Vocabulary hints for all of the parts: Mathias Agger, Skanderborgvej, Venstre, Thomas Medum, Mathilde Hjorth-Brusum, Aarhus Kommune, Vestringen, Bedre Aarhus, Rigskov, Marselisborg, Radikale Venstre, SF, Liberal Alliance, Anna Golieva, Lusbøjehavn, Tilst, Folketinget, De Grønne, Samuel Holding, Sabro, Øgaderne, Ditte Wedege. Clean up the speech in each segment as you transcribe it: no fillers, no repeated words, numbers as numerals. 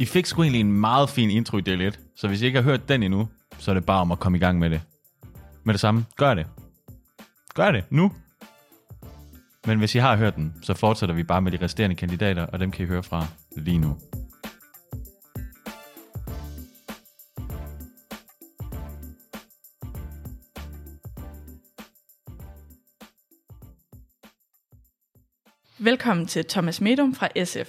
I fik sgu egentlig en meget fin intro i del 1, så hvis I ikke har hørt den endnu, så er det bare om at komme i gang med det. Med det samme, gør det. Gør det nu. Men hvis I har hørt den, så fortsætter vi bare med de resterende kandidater, og dem kan I høre fra lige nu. Velkommen til Thomas Medum fra SF.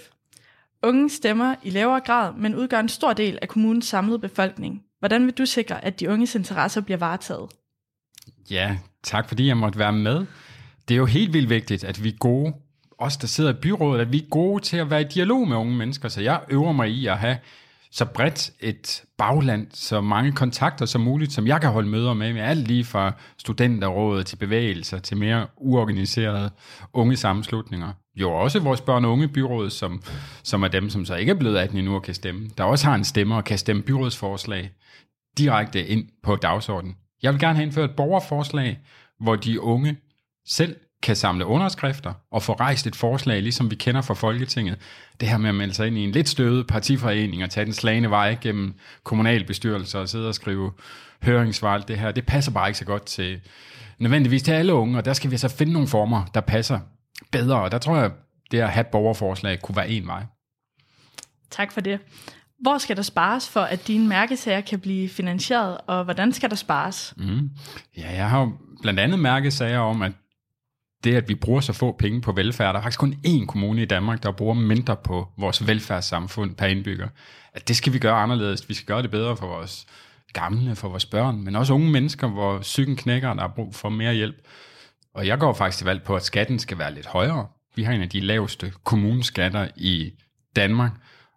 Unge stemmer i lavere grad, men udgør en stor del af kommunens samlede befolkning. Hvordan vil du sikre, at de unges interesser bliver varetaget? Ja, tak fordi jeg måtte være med. Det er jo helt vildt vigtigt, at vi er gode, os der sidder i byrådet, at vi er gode til at være i dialog med unge mennesker. Så jeg øver mig i at have så bredt et bagland, så mange kontakter som muligt, som jeg kan holde møder med alt lige fra studenterrådet til bevægelser, til mere uorganiserede unge sammenslutninger. Jo, også vores børn- og ungebyråd, som er dem, som så ikke er blevet 18 endnu og kan stemme, der også har en stemme og kan stemme byrådsforslag direkte ind på dagsordenen. Jeg vil gerne have indført et borgerforslag, hvor de unge selv kan samle underskrifter og få rejst et forslag, ligesom vi kender fra Folketinget. Det her med at melde sig ind i en lidt støvet partiforening og tage den slagne vej gennem kommunalbestyrelser og sidde og skrive høringssvar, det her, det passer bare ikke så godt til nødvendigvis til alle unge, og der skal vi så finde nogle former, der passer bedre, og der tror jeg, det at have borgerforslag kunne være en vej. Tak for det. Hvor skal der spares for, at dine mærkesager kan blive finansieret, og hvordan skal der spares? Ja, jeg har jo blandt andet mærkesager om, at det, at vi bruger så få penge på velfærd, der er faktisk kun én kommune i Danmark, der bruger mindre på vores velfærdssamfund per indbygger. At det skal vi gøre anderledes. Vi skal gøre det bedre for vores gamle, for vores børn, men også unge mennesker, hvor psyken knækker, der har brug for mere hjælp. Og jeg går faktisk til valg på, at skatten skal være lidt højere. Vi har en af de laveste kommuneskatter i Danmark,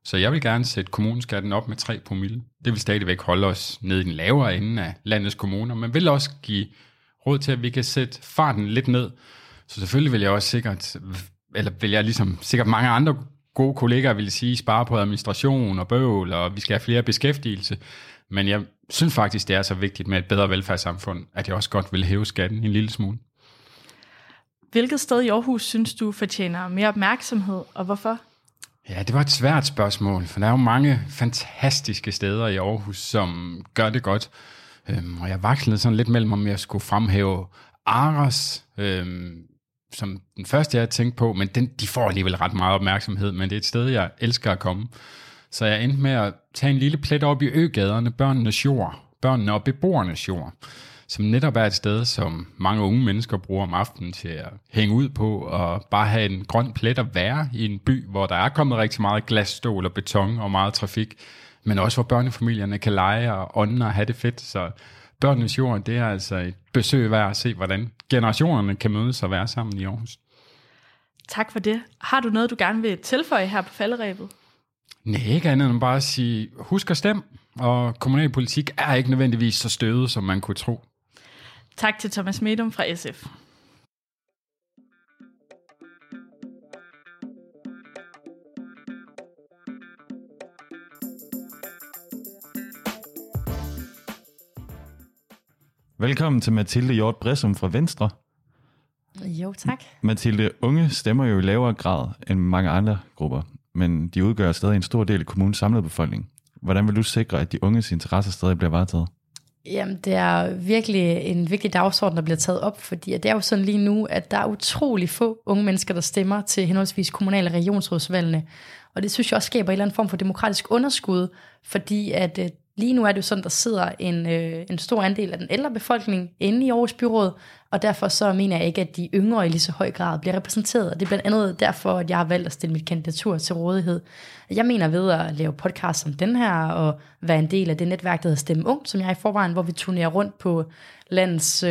så jeg vil gerne sætte kommuneskatten op med 3 promille. Det vil stadigvæk holde os nede i den lavere ende af landets kommuner, men vil også give råd til, at vi kan sætte farten lidt ned. Så selvfølgelig vil jeg også sikkert, eller vil jeg ligesom sikkert mange andre gode kollegaer vil sige, spare på administration og bøvl, og vi skal have flere beskæftigelse. Men jeg synes faktisk, det er så vigtigt med et bedre velfærdssamfund, at jeg også godt vil hæve skatten en lille smule. Hvilket sted i Aarhus synes du fortjener mere opmærksomhed, og hvorfor? Ja, det var et svært spørgsmål, for der er jo mange fantastiske steder i Aarhus, som gør det godt. Og jeg vaklede sådan lidt mellem, om jeg skulle fremhæve Aarhus, som den første, jeg tænkte på, men de får alligevel ret meget opmærksomhed, men det er et sted, jeg elsker at komme. Så jeg endte med at tage en lille plet op i øgaderne, børnenes jord, børnene og beboernes jord, som netop er et sted, som mange unge mennesker bruger om aftenen til at hænge ud på og bare have en grøn plet at være i en by, hvor der er kommet rigtig meget glasstål og beton og meget trafik, men også hvor børnefamilierne kan lege og ånde og have det fedt. Så børnenes jord, det er altså et besøg værd at se, hvordan generationerne kan mødes og være sammen i Aarhus. Tak for det. Har du noget, du gerne vil tilføje her på falderebet? Nej, ikke andet end bare at sige, husk at stemme, og kommunalpolitik er ikke nødvendigvis så støvet, som man kunne tro. Tak til Thomas Medum fra SF. Velkommen til Mathilde Hjorth-Brusum fra Venstre. Jo, tak. Mathilde, unge stemmer jo i lavere grad end mange andre grupper, men de udgør stadig en stor del af kommunens samlede befolkning. Hvordan vil du sikre, at de unges interesser stadig bliver varetaget? Jamen, det er virkelig en vigtig dagsorden, der bliver taget op, fordi det er jo sådan lige nu, at der er utrolig få unge mennesker, der stemmer til henholdsvis kommunale regionsrådsvalgene. Og det synes jeg også skaber en eller anden form for demokratisk underskud, fordi at lige nu er det jo sådan, der sidder en stor andel af den ældre befolkning inde i Aarhus Byråd, og derfor så mener jeg ikke, at de yngre i lige så høj grad bliver repræsenteret. Og det er blandt andet derfor, at jeg har valgt at stille mit kandidatur til rådighed. Jeg mener ved at lave podcast som den her, og være en del af det netværk, der hedder Stemme Ung, som jeg har i forvejen, hvor vi turnerer rundt på landets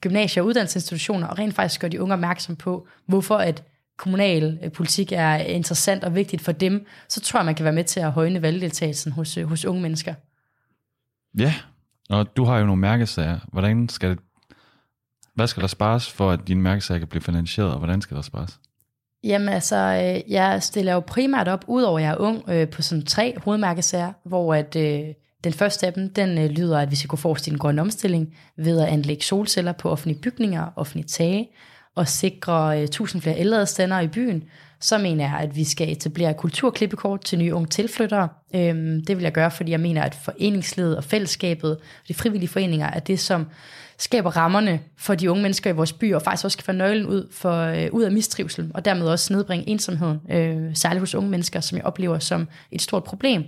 gymnasier og uddannelsesinstitutioner, og rent faktisk gør de unge opmærksom på, hvorfor at kommunal politik er interessant og vigtigt for dem, så tror jeg, man kan være med til at højne valgdeltagelsen hos unge mennesker. Ja, og du har jo nogle mærkesager. Hvad skal der spares for, at dine mærkesager kan blive finansieret, og hvordan skal der spares? Jamen altså, jeg stiller jo primært op, udover jeg er ung, på sådan 3 hovedmærkesager, hvor at den første af dem, den lyder, at vi skal gå forrest i den grønne omstilling ved at anlægge solceller på offentlige bygninger, offentlige tage, og sikre 1000 flere ældreadstandere i byen, så mener jeg, at vi skal etablere kulturklippekort til nye unge tilflyttere. Det vil jeg gøre, fordi jeg mener, at foreningslivet og fællesskabet og de frivillige foreninger er det, som skaber rammerne for de unge mennesker i vores by, og faktisk også kan få nøglen ud af mistrivsel, og dermed også nedbringe ensomheden, særligt hos unge mennesker, som jeg oplever som et stort problem.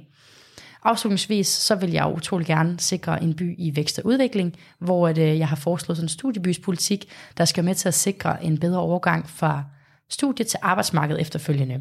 Afslutningsvis, så vil jeg utrolig gerne sikre en by i vækst og udvikling, hvor jeg har foreslået sådan en studiebyspolitik, der skal med til at sikre en bedre overgang fra studie til arbejdsmarkedet efterfølgende.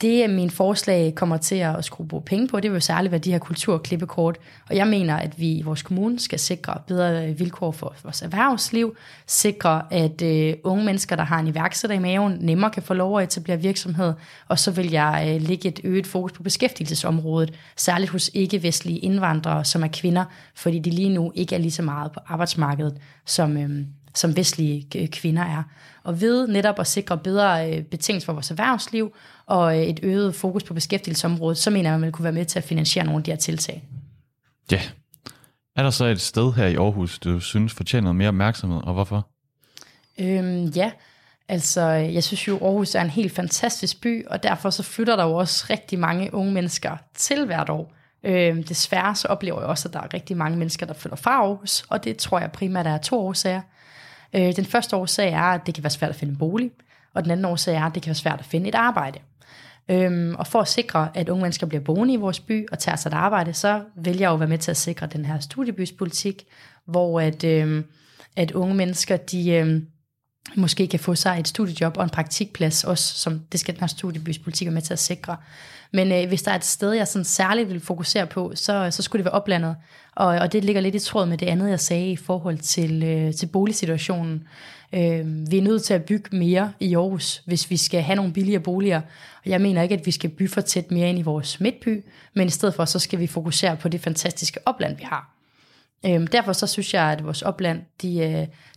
Det, min forslag kommer til at skulle bruge penge på, det vil særligt være de her kulturklippekort, og jeg mener, at vi i vores kommune skal sikre bedre vilkår for vores erhvervsliv, sikre, at unge mennesker, der har en iværksætter i maven, nemmere kan få lov at etablere virksomhed, og så vil jeg lægge et øget fokus på beskæftigelsesområdet, særligt hos ikke-vestlige indvandrere, som er kvinder, fordi de lige nu ikke er lige så meget på arbejdsmarkedet, som vestlige kvinder er. Og ved netop at sikre bedre betingelser for vores erhvervsliv og et øget fokus på beskæftigelsesområdet, så mener jeg, at man kunne være med til at finansiere nogle af de her tiltag. Ja. Er der så et sted her i Aarhus, du synes fortjener mere opmærksomhed, og hvorfor? Ja, altså jeg synes jo, Aarhus er en helt fantastisk by, og derfor så flytter der jo også rigtig mange unge mennesker til hvert år. Desværre så oplever jeg også, at der er rigtig mange mennesker, der flytter fra Aarhus, og det tror jeg primært er 2 årsager. Den første årsag er, at det kan være svært at finde en bolig, og den anden årsag er, at det kan være svært at finde et arbejde. Og for at sikre, at unge mennesker bliver boende i vores by og tager sig et arbejde, så vil jeg jo være med til at sikre den her studiebyspolitik, hvor at unge mennesker, de måske kan få sig et studiejob og en praktikplads, også som det skal den her studiebyspolitik være med til at sikre. Men hvis der er et sted, jeg sådan særligt vil fokusere på, så skulle det være oplandet. Og det ligger lidt i tråd med det andet, jeg sagde i forhold til boligsituationen. Vi er nødt til at bygge mere i Aarhus, hvis vi skal have nogle billigere boliger. Og jeg mener ikke, at vi skal bygge for tæt mere ind i vores midtby, men i stedet for, så skal vi fokusere på det fantastiske opland, vi har. Derfor så synes jeg, at vores opland,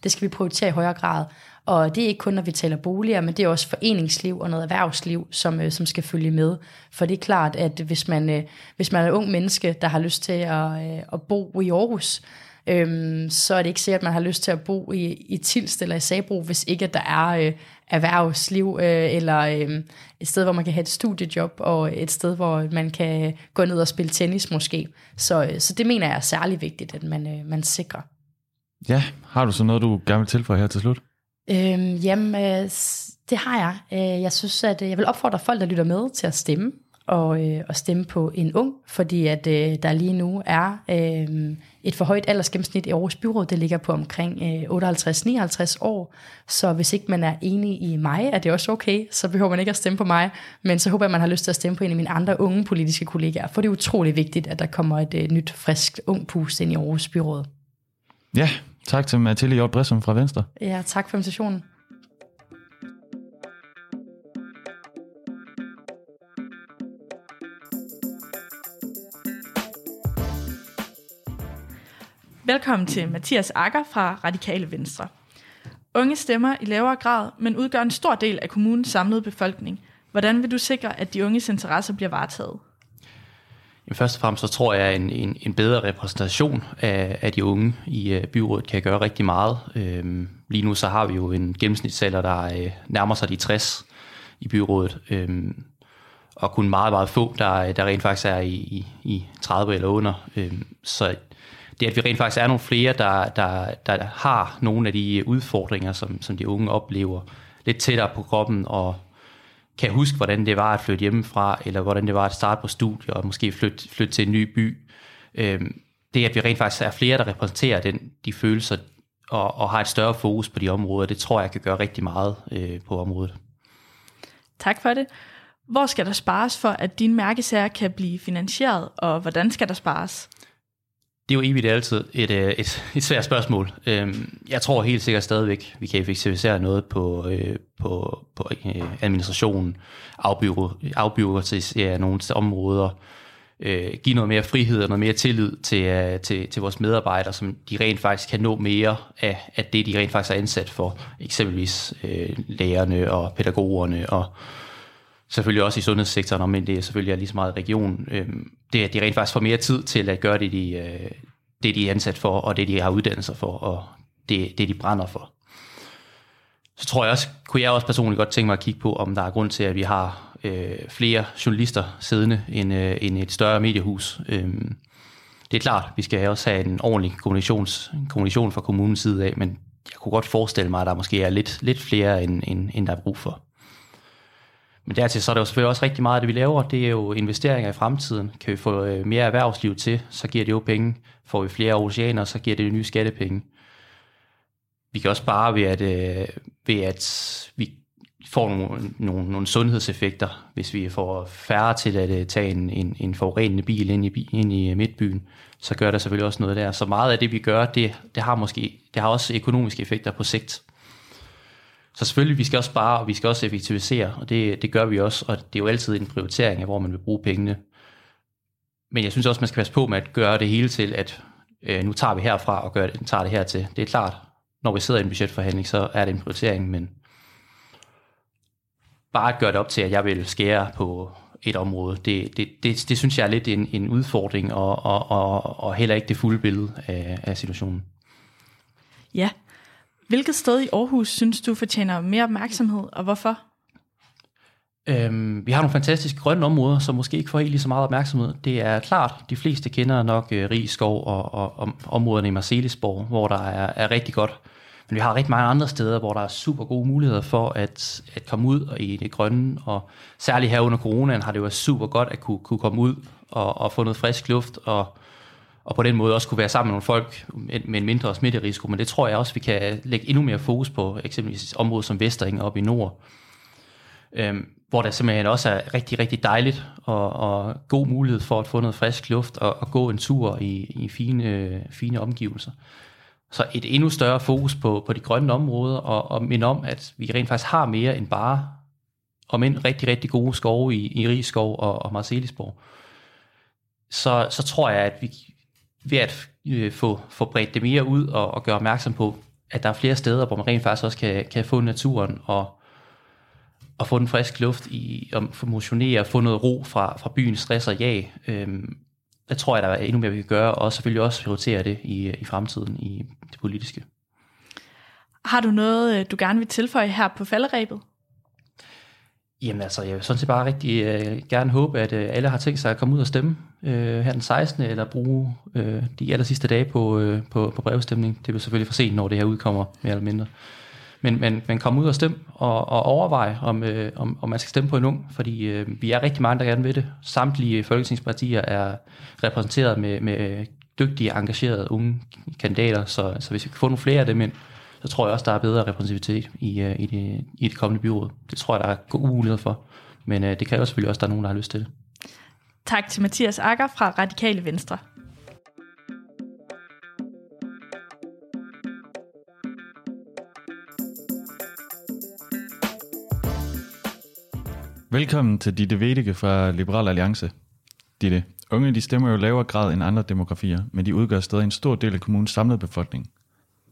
det skal vi prioritere i højere grad. Og det er ikke kun, når vi taler boliger, men det er også foreningsliv og noget erhvervsliv, som skal følge med. For det er klart, at hvis man er en ung menneske, der har lyst til at bo i Aarhus, så er det ikke sikkert, at man har lyst til at bo i Tilst eller i Sabro, hvis ikke at der er erhvervsliv eller et sted, hvor man kan have et studiejob, og et sted, hvor man kan gå ned og spille tennis måske. Så det mener jeg er særlig vigtigt, at man sikrer. Ja, har du så noget, du gerne vil tilføje her til slut? Det har jeg. Jeg synes, at jeg vil opfordre folk, der lytter med, til at stemme, og stemme på en ung, fordi at der lige nu er et for højt aldersgennemsnit i Aarhus Byråd, det ligger på omkring 58-59 år, så hvis ikke man er enig i mig, er det også okay, så behøver man ikke at stemme på mig, men så håber jeg, at man har lyst til at stemme på en af mine andre unge politiske kollegaer, for det er utrolig vigtigt, at der kommer et nyt, friskt, ung pust ind i Aarhus Byråd. Ja, tak til Mathilde Hjorth-Brusum fra Venstre. Ja, tak for invitationen. Velkommen til Mathias Agger fra Radikale Venstre. Unge stemmer i lavere grad, men udgør en stor del af kommunens samlede befolkning. Hvordan vil du sikre, at de unges interesser bliver varetaget? Først og fremmest så tror jeg, at en bedre repræsentation af de unge i byrådet kan gøre rigtig meget. Lige nu så har vi jo en gennemsnitsalder, der nærmer sig de 60 i byrådet, og kun meget, meget få, der rent faktisk er i 30 eller under. Så det, at vi rent faktisk er nogle flere, der har nogle af de udfordringer, som de unge oplever lidt tættere på kroppen, og kan huske, hvordan det var at flytte hjemmefra, eller hvordan det var at starte på studie, og måske flytte til en ny by. Det, at vi rent faktisk er flere, der repræsenterer de følelser, og har et større fokus på de områder, det tror jeg kan gøre rigtig meget på området. Tak for det. Hvor skal der spares for, at dine mærkesager kan blive finansieret, og hvordan skal der spares? Det er jo evigt altid et svært spørgsmål. Jeg tror helt sikkert stadigvæk, vi kan effektivisere noget på administrationen, afbureaukratisere nogle områder, give noget mere frihed og noget mere tillid til vores medarbejdere, som de rent faktisk kan nå mere af det, de rent faktisk er ansat for. Eksempelvis lærerne og pædagogerne og selvfølgelig også i sundhedssektoren, men det er selvfølgelig lige så meget regionen. Det er, at de rent faktisk får mere tid til at gøre det, de er ansat for, og det, de har uddannelser for, og det de brænder for. Så tror jeg også, kunne jeg også personligt godt tænke mig at kigge på, om der er grund til, at vi har flere journalister siddende end et større mediehus. Det er klart, vi skal også have en ordentlig kommunikation fra kommunens side af, men jeg kunne godt forestille mig, at der måske er lidt flere, end der er brug for. Men dertil så er det jo selvfølgelig også rigtig meget af det, vi laver. Det er jo investeringer i fremtiden. Kan vi få mere erhvervsliv til, så giver det jo penge. Får vi flere oceaner, så giver det jo nye skattepenge. Vi kan også spare ved at vi får nogle sundhedseffekter, hvis vi får færre til at tage en forurenende bil ind i midtbyen, så gør der selvfølgelig også noget der. Så meget af det, vi gør, det har også økonomiske effekter på sigt. Så selvfølgelig, vi skal også spare, og vi skal også effektivisere, og det gør vi også, og det er jo altid en prioritering af, hvor man vil bruge pengene. Men jeg synes også, man skal passe på med at gøre det hele til, at nu tager vi herfra og tager det her til. Det er klart, når vi sidder i en budgetforhandling, så er det en prioritering, men bare at gøre det op til, at jeg vil skære på et område, det synes jeg er lidt en udfordring, og heller ikke det fulde billede af situationen. Ja. Hvilket sted i Aarhus synes du fortjener mere opmærksomhed, og hvorfor? Vi har nogle fantastiske grønne områder, som måske ikke får helt lige så meget opmærksomhed. Det er klart, de fleste kender nok Rigskov og områderne i Marselisborg, hvor der er rigtig godt. Men vi har rigtig mange andre steder, hvor der er super gode muligheder for at komme ud i det grønne. Og særligt her under coronaen har det jo været super godt at kunne komme ud og få noget frisk luft og på den måde også kunne være sammen med nogle folk med en mindre smitterisiko, men det tror jeg også, vi kan lægge endnu mere fokus på, eksempelvis områder som Vestringen oppe i nord, hvor der simpelthen også er rigtig, rigtig dejligt og god mulighed for at få noget frisk luft og gå en tur i fine omgivelser. Så et endnu større fokus på de grønne områder og minde om, at vi rent faktisk har mere end bare om en rigtig, rigtig gode skove i Rigskov og Marselisborg. Så tror jeg, at vi ved at få bredt det mere ud og gøre opmærksom på, at der er flere steder, hvor man rent faktisk også kan få naturen og få den friske luft i, og få motionere og få noget ro fra byens stress og jag. Der tror jeg, der er endnu mere, vi kan gøre, og selvfølgelig også prioritere det i fremtiden i det politiske. Har du noget, du gerne vil tilføje her på falderæbet? Jamen altså, jeg vil sådan set bare rigtig gerne håbe, at alle har tænkt sig at komme ud og stemme her den 16. eller bruge de aller sidste dage på brevstemning. Det bliver selvfølgelig for sent, når det her udkommer, mere eller mindre. Men kom ud og stem og overvej, om man skal stemme på en ung, fordi vi er rigtig mange, der gerne vil det. Samtlige folketingspartier er repræsenteret med dygtige, engagerede unge kandidater, så hvis vi kan få nogle flere af dem ind, så tror jeg også, der er bedre repræsentativitet i det kommende byråd. Det tror jeg, der er gode muligheder for. Men det kan jo selvfølgelig også, der er nogen, der har lyst til det. Tak til Mathias Agger fra Radikale Venstre. Velkommen til Ditte Wedege fra Liberal Alliance. Ditte, unge de stemmer jo lavere grad end andre demografier, men de udgør stadig en stor del af kommunens samlede befolkning.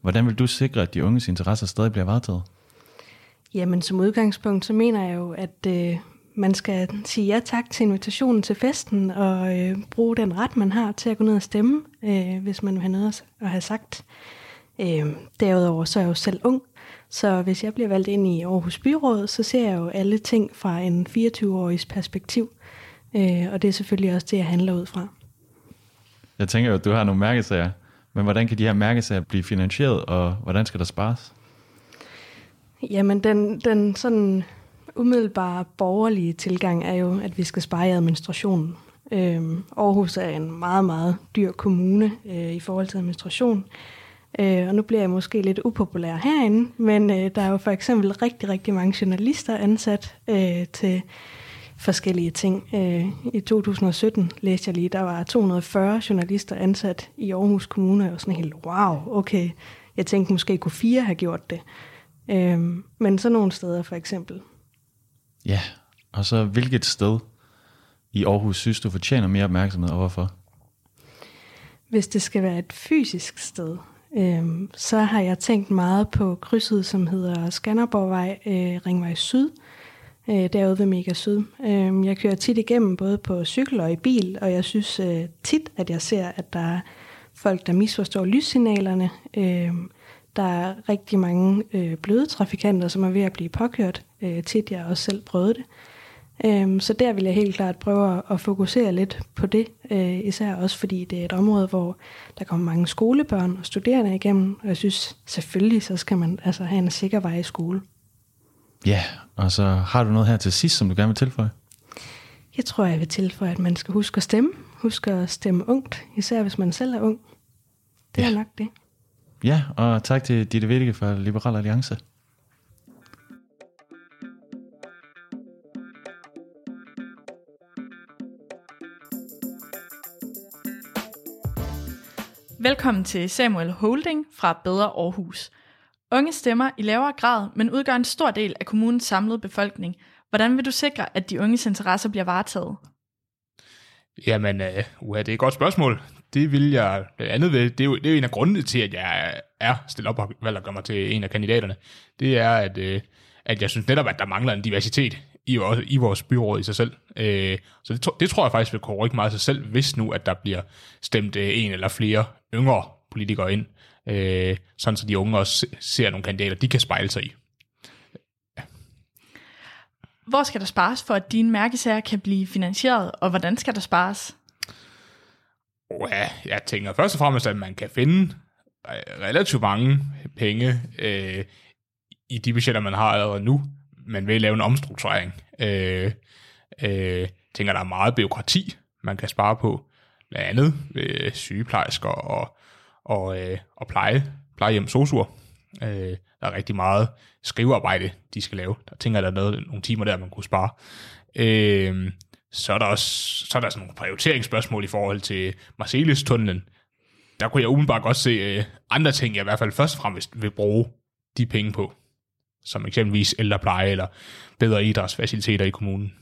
Hvordan vil du sikre, at de unges interesser stadig bliver varetaget? Jamen, som udgangspunkt, så mener jeg jo, at man skal sige ja tak til invitationen til festen, og bruge den ret, man har til at gå ned og stemme, hvis man vil have noget at have sagt. Derudover så er jeg jo selv ung, så hvis jeg bliver valgt ind i Aarhus Byråd, så ser jeg jo alle ting fra en 24-årigs perspektiv, og det er selvfølgelig også det, jeg handler ud fra. Jeg tænker jo, at du har nogle mærkesager. Men hvordan kan de her mærkesager blive finansieret, og hvordan skal der spares? Jamen, den sådan umiddelbare borgerlige tilgang er jo, at vi skal spare i administrationen. Aarhus er en meget, meget dyr kommune i forhold til administration. Og nu bliver jeg måske lidt upopulær herinde, men der er jo for eksempel rigtig, rigtig mange journalister ansat til forskellige ting. I 2017 læste jeg lige, der var 240 journalister ansat i Aarhus Kommune, og jeg var sådan helt, wow, okay. Jeg tænkte, måske kunne 4 have gjort det. Men så nogle steder for eksempel. Ja, og så hvilket sted i Aarhus synes du fortjener mere opmærksomhed, og hvorfor? Hvis det skal være et fysisk sted, så har jeg tænkt meget på krydset, som hedder Skanderborgvej, Ringvej Syd, derude ved Mega Syd. Jeg kører tit igennem både på cykel og i bil, og jeg synes tit, at jeg ser, at der er folk, der misforstår lyssignalerne. Der er rigtig mange bløde trafikanter, som er ved at blive påkørt. Tit jeg også selv prøvede det. Så der vil jeg helt klart prøve at fokusere lidt på det. Især også fordi det er et område, hvor der kommer mange skolebørn og studerende igennem. Og jeg synes selvfølgelig, så skal man altså have en sikker vej i skole. Ja, og så har du noget her til sidst, som du gerne vil tilføje? Jeg tror, jeg vil tilføje, at man skal huske at stemme. Huske at stemme ungt, især hvis man selv er ung. Det er nok det. Ja, og tak til Ditte Wedege fra Liberal Alliance. Velkommen til Samuel Holding fra Bedre Aarhus. Unge stemmer i lavere grad, men udgør en stor del af kommunens samlede befolkning. Hvordan vil du sikre, at de unges interesser bliver varetaget? Jamen, det er et godt spørgsmål. Det vil jeg blandt andet ved. Det er jo en af grundene til, at jeg er stillet op og valgt at gøre mig til en af kandidaterne. Det er, at jeg synes netop, at der mangler en diversitet i vores byråd i sig selv. Så det tror jeg faktisk vil kunne rykke meget sig selv, hvis nu, at der bliver stemt en eller flere yngre politikere ind. Sådan så de unge også ser nogle kandidater, de kan spejle sig i. Ja. Hvor skal der spares for, at dine mærkesager kan blive finansieret, og hvordan skal der spares? Jeg tænker først og fremmest, at man kan finde relativt mange penge i de budgetter, man har allerede nu. Man vil lave en omstrukturering. Tænker, der er meget bureaukrati, man kan spare på. Blandt andet sygeplejersker og plejehjem sosuer. Der er rigtig meget skrivearbejde, de skal lave. Der tænker, der er nogle timer der, man kunne spare. Så er der sådan nogle prioriteringsspørgsmål i forhold til Marseilles-tunnelen. Der kunne jeg umiddelbart godt se andre ting, jeg i hvert fald først og fremmest vil bruge de penge på. Som eksempelvis ældrepleje eller bedre idrætsfaciliteter i kommunen.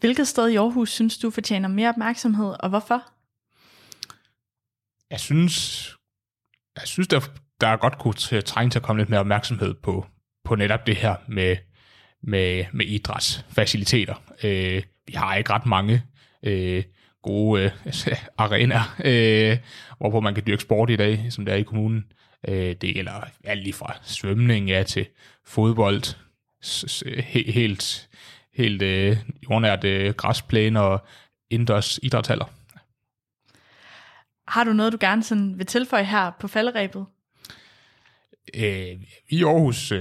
Hvilket sted i Aarhus synes du fortjener mere opmærksomhed, og hvorfor? Jeg synes der godt kunne trænge til at komme lidt mere opmærksomhed på netop det her med idrætsfaciliteter. Vi har ikke ret mange gode arenaer, hvorpå man kan dyrke sport i dag, som der er i kommunen. Det gælder alt lige fra svømning til fodbold, helt jordnært græsplæne og indendørs idrætshaller. Har du noget, du gerne sådan vil tilføje her på falderebet? I Aarhus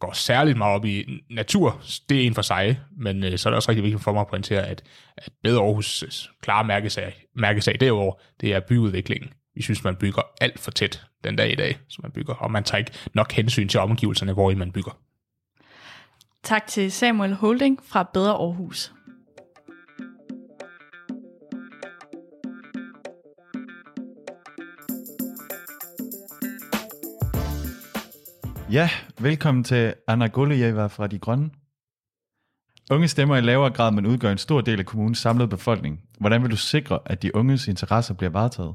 går særligt meget op i natur. Det er en for sig, men så er det også rigtig vigtigt for mig at pointere, at Bedre Aarhus' klare mærkesag derover, det er byudviklingen. Vi synes, man bygger alt for tæt den dag i dag, som man bygger, og man tager ikke nok hensyn til omgivelserne, hvor man bygger. Tak til Samuel Holding fra Bedre Aarhus. Ja, velkommen til Anna Golieva fra De Grønne. Unge stemmer i lavere grad, men udgør en stor del af kommunens samlede befolkning. Hvordan vil du sikre, at de unges interesser bliver varetaget?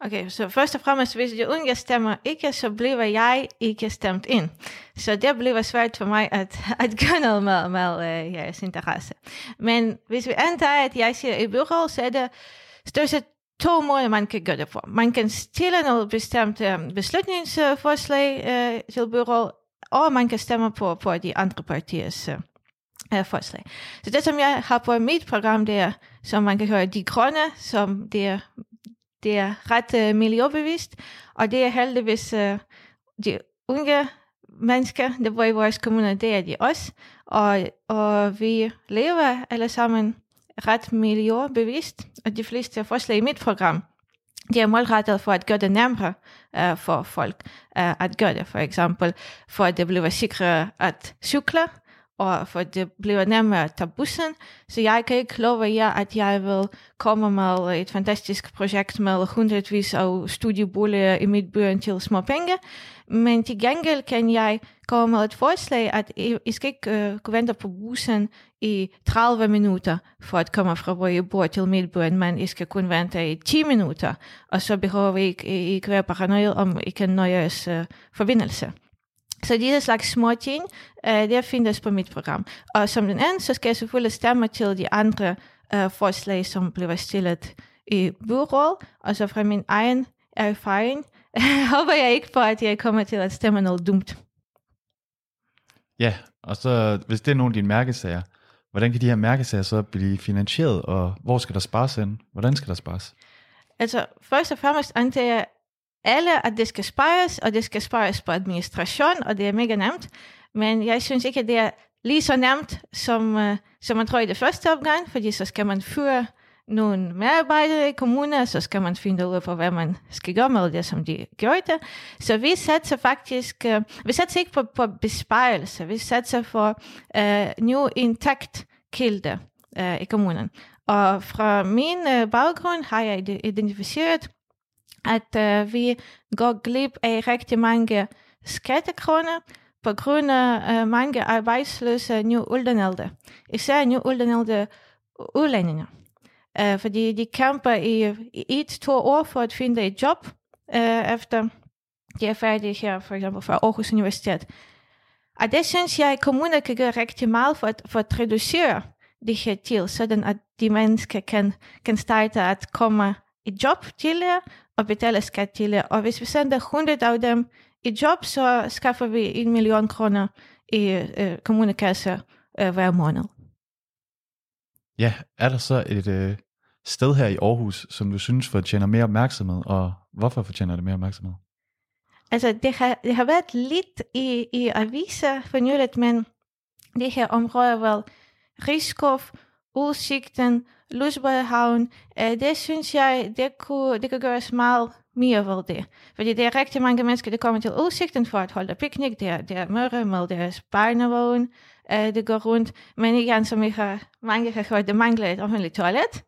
Okay, så først og fremmest, hvis de unge stemmer ikke, så bliver jeg ikke stemt ind. Så det bliver svært for mig at gøre noget med jeres interesse. Men hvis vi antager, at jeg siger i byrådet, så er det stort set 2 måder, man kan gøre det på. Man kan stille nogle bestemte beslutningsforslag til byrådet, og man kan stemme på de andre partiers forslag. Så det, som jeg har på mit program, det er, som man kan høre, De Grønne, som det er ret miljøbevidst, og det er heldigvis de unge mennesker, der bor i vores kommune, det er de også. Og vi lever alle sammen ret miljøbevidst, og de fleste forslag i mit program, de er målrettet for at gøre det nemmere for folk at gøre det. For eksempel, for at det bliver sikrere at cykle, og for det bliver nemmere at tage bussen, så jeg kan ikke love jer, at jeg vil komme med et fantastisk projekt med hundredvis af studieboliger i midtbyen til små penge, men til gengæld kan jeg komme med et forslag, at I skal ikke kunne vente på bussen i 30 minutter for at komme fra, hvor I bor til midtbyen, men I skal kun vente i 10 minutter, og så behøver I ikke være paranoid om I kan nå jeres forbindelse. Så disse slags små ting, der findes på mit program. Og som den anden, så skal jeg selvfølgelig stemme til de andre forslag, som bliver stillet i byrådet. Og så fra min egen erfaring, håber jeg ikke på, at jeg kommer til at stemme noget dumt. Ja, og så hvis det er nogle af dine mærkesager, hvordan kan de her mærkesager så blive finansieret, og hvor skal der spares hen? Hvordan skal der spares? Altså, først og fremmest antager alle, at det skal spares, og det skal spares på administration, og det er mega nemt. Men jeg synes ikke, at det er lige så nemt, som man tror i det første opgang, fordi så skal man fyre nogle medarbejdere i kommuner, så skal man finde ud af, hvad man skal gøre med det, som de gjorde det. Så vi satser faktisk, vi satser ikke på besparelser, vi satser på nye indtægtskilder i kommunen. Og fra min baggrund har jeg identificeret, at vi går glip af rigtig mange skattekroner på grund af mange arbejdsløse nyuddannede. Især nyuddannede udlændinge. Fordi de kæmper i 1-2 år for at finde et job, efter de er færdige her, for eksempel fra Aarhus Universitet. Og det synes jeg, at kommuner kan gøre rigtig meget for at reducere det her til, sådan at de mennesker kan starte at komme i job tidligere og betale skat tidligere. Og hvis vi sender 100 af dem i job, så skaffer vi 1 million kroner i kommunekasse hver måned. Ja, er der så et sted her i Aarhus, som du synes fortjener mere opmærksomhed, og hvorfor fortjener det mere opmærksomhed? Altså, det har været lidt i aviser for nyligt, men det her område var Rigskov, Udsigten, Lusbøjehavn, det synes jeg, det kan gøres meget mere ved det. Fordi det er rigtig mange mennesker, der kommer til Udsigten for at holde piknik, der er møder med deres barnevogn, det går rundt. Men igen, som mange har hørt, det mangler et offentligt toilet,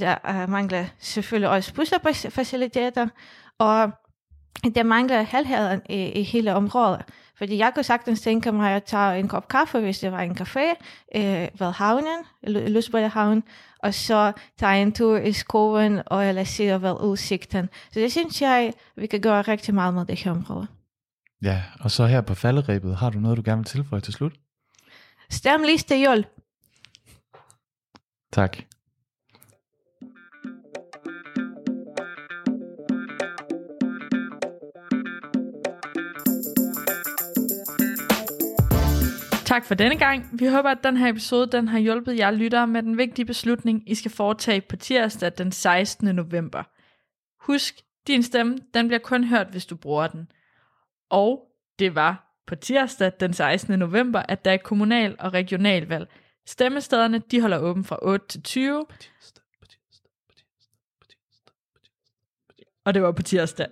der mangler selvfølgelig også busserfaciliteter, og det mangler helheden i hele området. Fordi jeg kunne sagtens tænke mig at tage en kop kaffe, hvis det var en café ved havnen, Lusbøjehavn, og så tage en tur i skoven og eller sidde ved Udsigten. Så det synes jeg, vi kan gøre rigtig meget med det her område. Ja, og så her på falderæbet, har du noget, du gerne vil tilføje til slut? Stem liste jul. Tak. Tak for denne gang. Vi håber, at den her episode har hjulpet jer lyttere med den vigtige beslutning, I skal foretage på tirsdag den 16. november. Husk, din stemme den bliver kun hørt, hvis du bruger den. Og det var på tirsdag den 16. november, at der er kommunal- og regionalvalg. Stemmestederne de holder åben fra 8 til 20. Og det var på tirsdag.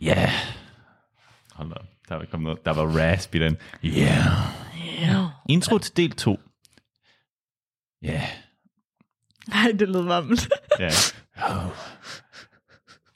Ja. Yeah. Hold op. Der var kommet noget. Der var rasp i den. Ja. Yeah. Intro til del 2. Ja. Yeah. Nej, det lød varmt. Ja. Yeah. Oh.